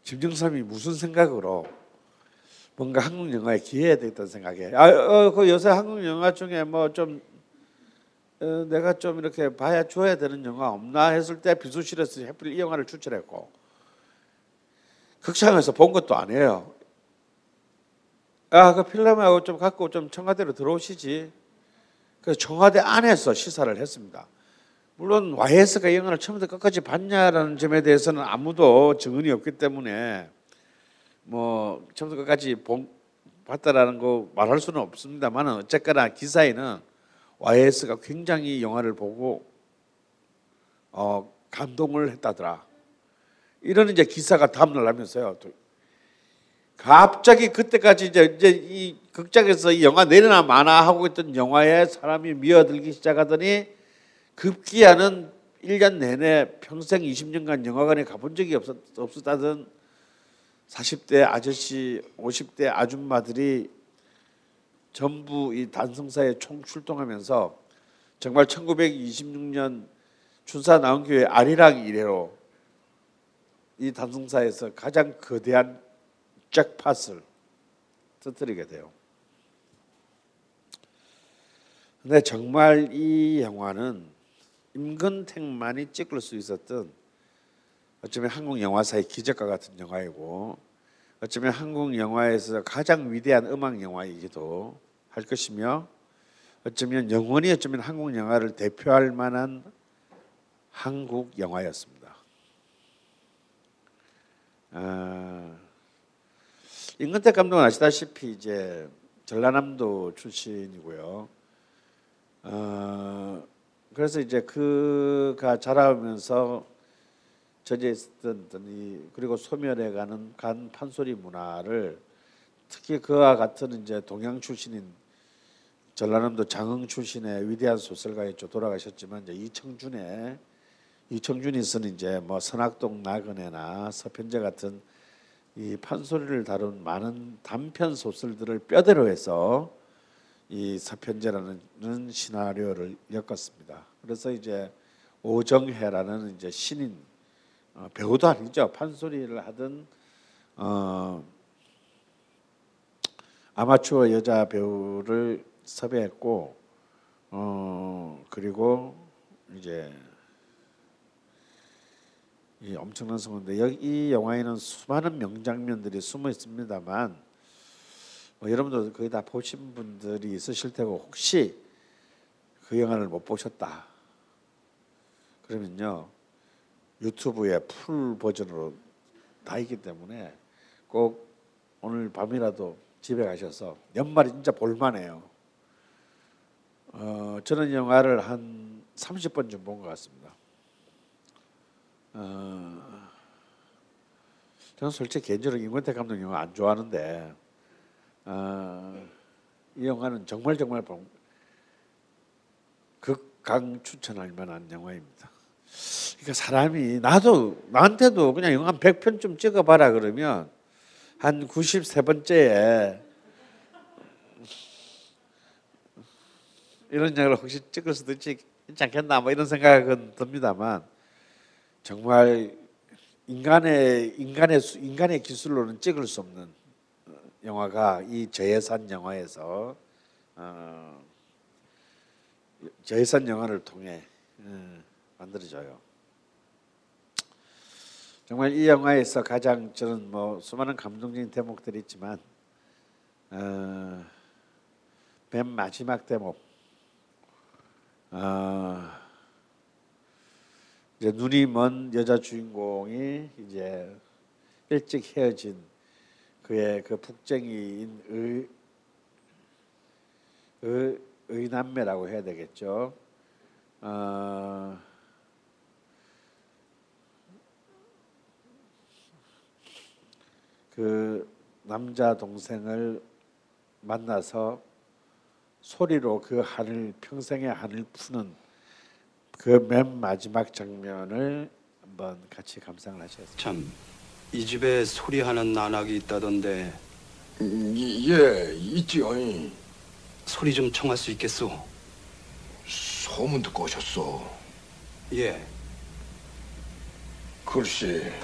김영삼이 무슨 생각으로 뭔가 한국 영화에 기여해야 되겠다는 생각에 그 요새 한국 영화 중에 뭐 좀 내가 좀 이렇게 봐야 줘야 되는 영화 없나 했을 때 비수실에서 해필 이 영화를 추천했고 극장에서 본 것도 아니에요. 그 필름하고 좀 갖고 좀 청와대로 들어오시지. 그래서 청와대 안에서 시사를 했습니다. 물론 YS가 영화를 처음부터 끝까지 봤냐라는 점에 대해서는 아무도 증언이 없기 때문에 뭐 처음부터 끝까지 봤다라는 거 말할 수는 없습니다만 어쨌거나 기사에는 YS가 굉장히 영화를 보고 감동을 했다더라. 이런 이제 기사가 다음날 나면서요. 갑자기 그때까지 이제 이 극장에서 이 영화 내려나 마나 하고 있던 영화에 사람이 미어들기 시작하더니 급기야는 1년 내내 평생 20년간 영화관에 가본 적이 없었다던 40대 아저씨, 50대 아줌마들이 전부 이 단성사에 총출동하면서 정말 1926년 춘사 나온 교회 아리랑 이래로 이 단성사에서 가장 거대한 잭팟을 터뜨리게 돼요. 근데 정말 이 영화는 임권택만이 찍을 수 있었던 어쩌면 한국 영화사의 기적과 같은 영화이고 어쩌면 한국 영화에서 가장 위대한 음악 영화이기도 할 것이며 어쩌면 영원히 어쩌면 한국 영화를 대표할 만한 한국 영화였습니다. 임권택 감독은 아시다시피 이제 전라남도 출신이고요. 그래서 이제 그가 자라면서 저지했던 그리고 소멸해가는 간 판소리 문화를 특히 그와 같은 이제 동양 출신인 전라남도 장흥 출신의 위대한 소설가였죠. 돌아가셨지만 이제 이청준이 쓴 이제 뭐 선악동 나그네나 서편제 같은 이 판소리를 다룬 많은 단편 소설들을 뼈대로 해서 이 서편제라는 시나리오를 엮었습니다. 그래서 이제 오정혜라는 이제 신인 배우도 아니죠. 판소리를 하던 아마추어 여자 배우를 섭외했고 그리고 이제 이 엄청난 성우인데 이 영화에는 수많은 명장면들이 숨어 있습니다만. 여러분들 거의 다 보신 분들이 있으실 테고 혹시 그 영화를 못 보셨다 그러면요 유튜브에 풀 버전으로 다 있기 때문에 꼭 오늘 밤이라도 집에 가셔서 연말이 진짜 볼만해요. 저는 영화를 한 30번 좀 본 것 같습니다. 저는 솔직히 개인적으로 임권택 감독 영화 안 좋아하는데 이 영화는 정말 극강 추천할 만한 영화입니다. 그러니까 사람이 나한테도 그냥 영화 100편 좀 찍어봐라 그러면 한 93번째에 이런 영화를 혹시 찍을 수도 있지 않겠나 뭐 이런 생각은 듭니다만 정말 인간의 기술로는 찍을 수 없는 영화가 이 저예산 영화에서 저예산 영화를 통해 만들어져요. 정말 이 영화에서 가장 저는 뭐 수많은 감동적인 대목들이 있지만 맨 마지막 대목 이제 눈이 먼 여자 주인공이 이제 일찍 헤어진 그의 그 북쟁이인 의남매라고 해야 되겠죠. 그 남자 동생을 만나서 소리로 그 한을 평생의 한을 푸는 그 맨 마지막 장면을 한번 같이 감상을 하셨습니다. 참. 이 집에 소리하는 나락이 있다던데. 예, 있지요. 소리 좀 청할 수 있겠소? 소문 듣고 오셨소? 예. 글쎄,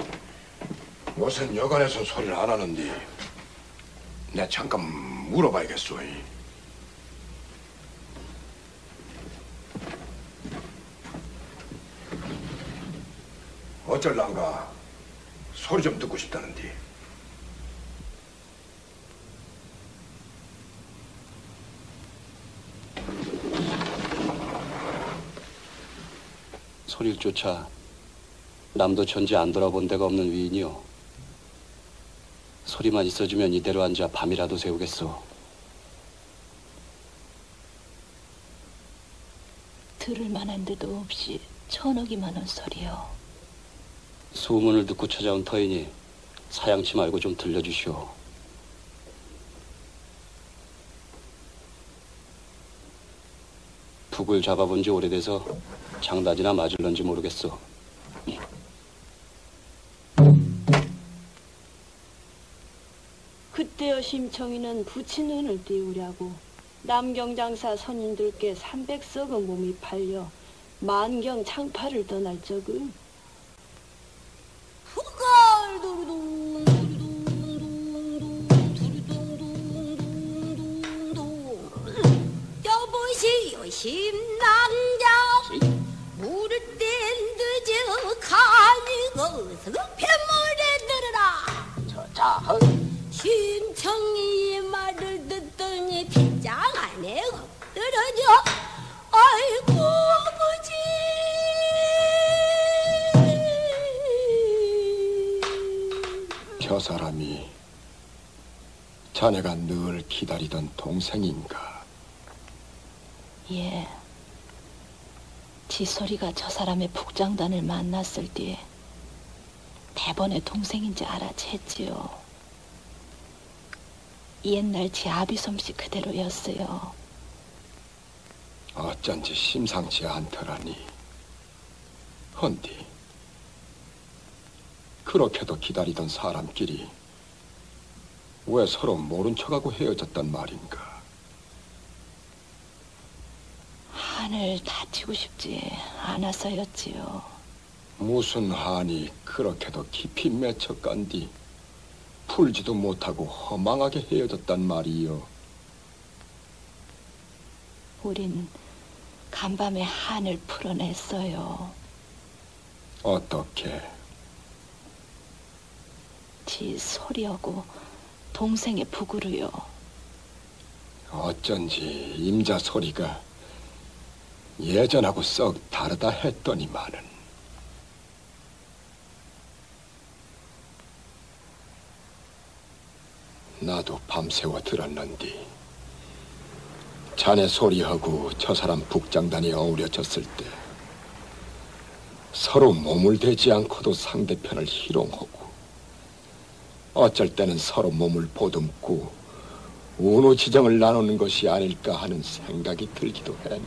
요새 여관에서 소리를 안 하는데 내가 잠깐 물어봐야겠소. 어쩔란가? 소리 좀 듣고 싶다는데. 소리를 쫓아 남도 천지 안 돌아본 데가 없는 위인이요. 소리만 있어주면 이대로 앉아 밤이라도 새우겠소. 들을 만한 데도 없이 천억이만 원 소리요. 소문을 듣고 찾아온 터이니 사양치 말고 좀 들려주시오. 북을 잡아본 지 오래돼서 장단이나 맞을런지 모르겠어. 그때여 심청이는 부친 눈을 띄우려고 남경장사 선인들께 300석의 몸이 팔려 만경 창파를 떠날 적은 여보시여 심낭자 무릇 땐드저 가니고 서편물에 들으라 저자 심청이의 말을 듣더니 빗장 안에 엎드러져 아이고 아버지 저 사람이 자네가 늘 기다리던 동생인가? 예. 지소리가 저 사람의 북장단을 만났을 때에 대번에 동생인지 알아챘지요. 옛날 지 아비솜씨 그대로였어요. 어쩐지 심상치 않더라니. 헌디 그렇게도 기다리던 사람끼리 왜 서로 모른 척하고 헤어졌단 말인가? 한을 다치고 싶지 않아서였지요. 무슨 한이 그렇게도 깊이 맺혀 간디 풀지도 못하고 허망하게 헤어졌단 말이요. 우린 간밤에 한을 풀어냈어요. 어떻게? 지 소리하고 동생의 부구로요. 어쩐지 임자 소리가 예전하고 썩 다르다 했더니만은. 나도 밤새워 들었는디 자네 소리하고 저 사람 북장단이 어우러졌을 때 서로 몸을 대지 않고도 상대편을 희롱하고 어쩔 때는 서로 몸을 보듬고 운우지정을 나누는 것이 아닐까 하는 생각이 들기도 했네.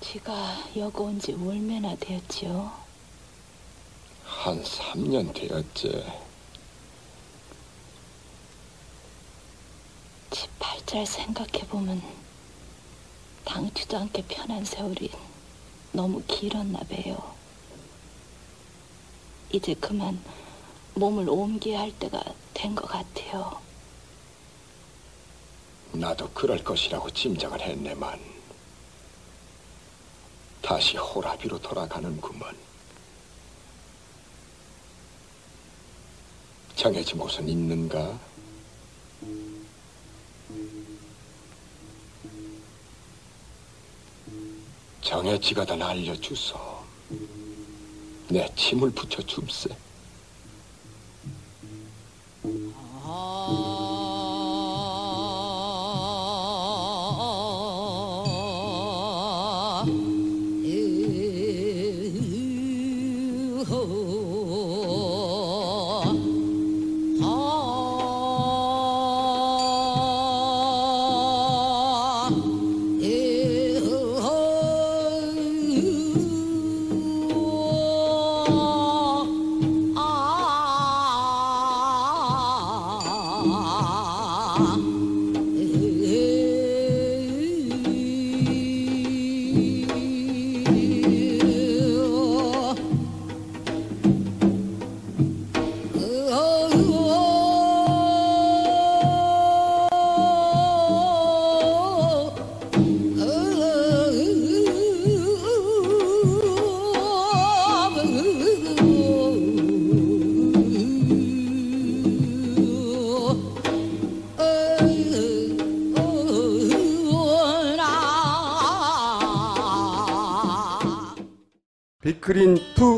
지가 여기 온 지 얼마나 되었지요? 한 3년 되었지. 지 팔자를 생각해보면 당치도 않게 편한 세월이 너무 길었나 봐요. 이제 그만 몸을 옮겨야 할 때가 된 것 같아요. 나도 그럴 것이라고 짐작을 했네만 다시 호라비로 돌아가는구먼. 정해진 곳은 있는가? 정해지가든 알려주소. 내 침을 붙여줌세. 비크린 2,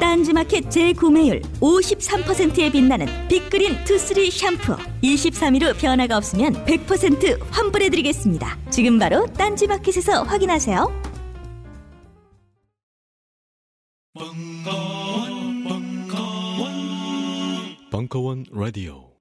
딴지마켓 재구매율 53%에 빛나는 빅그린 투쓰리 샴푸 23일 후 변화가 없으면 100% 환불해드리겠습니다. 지금 바로 딴지마켓에서 확인하세요. 벙커원 라디오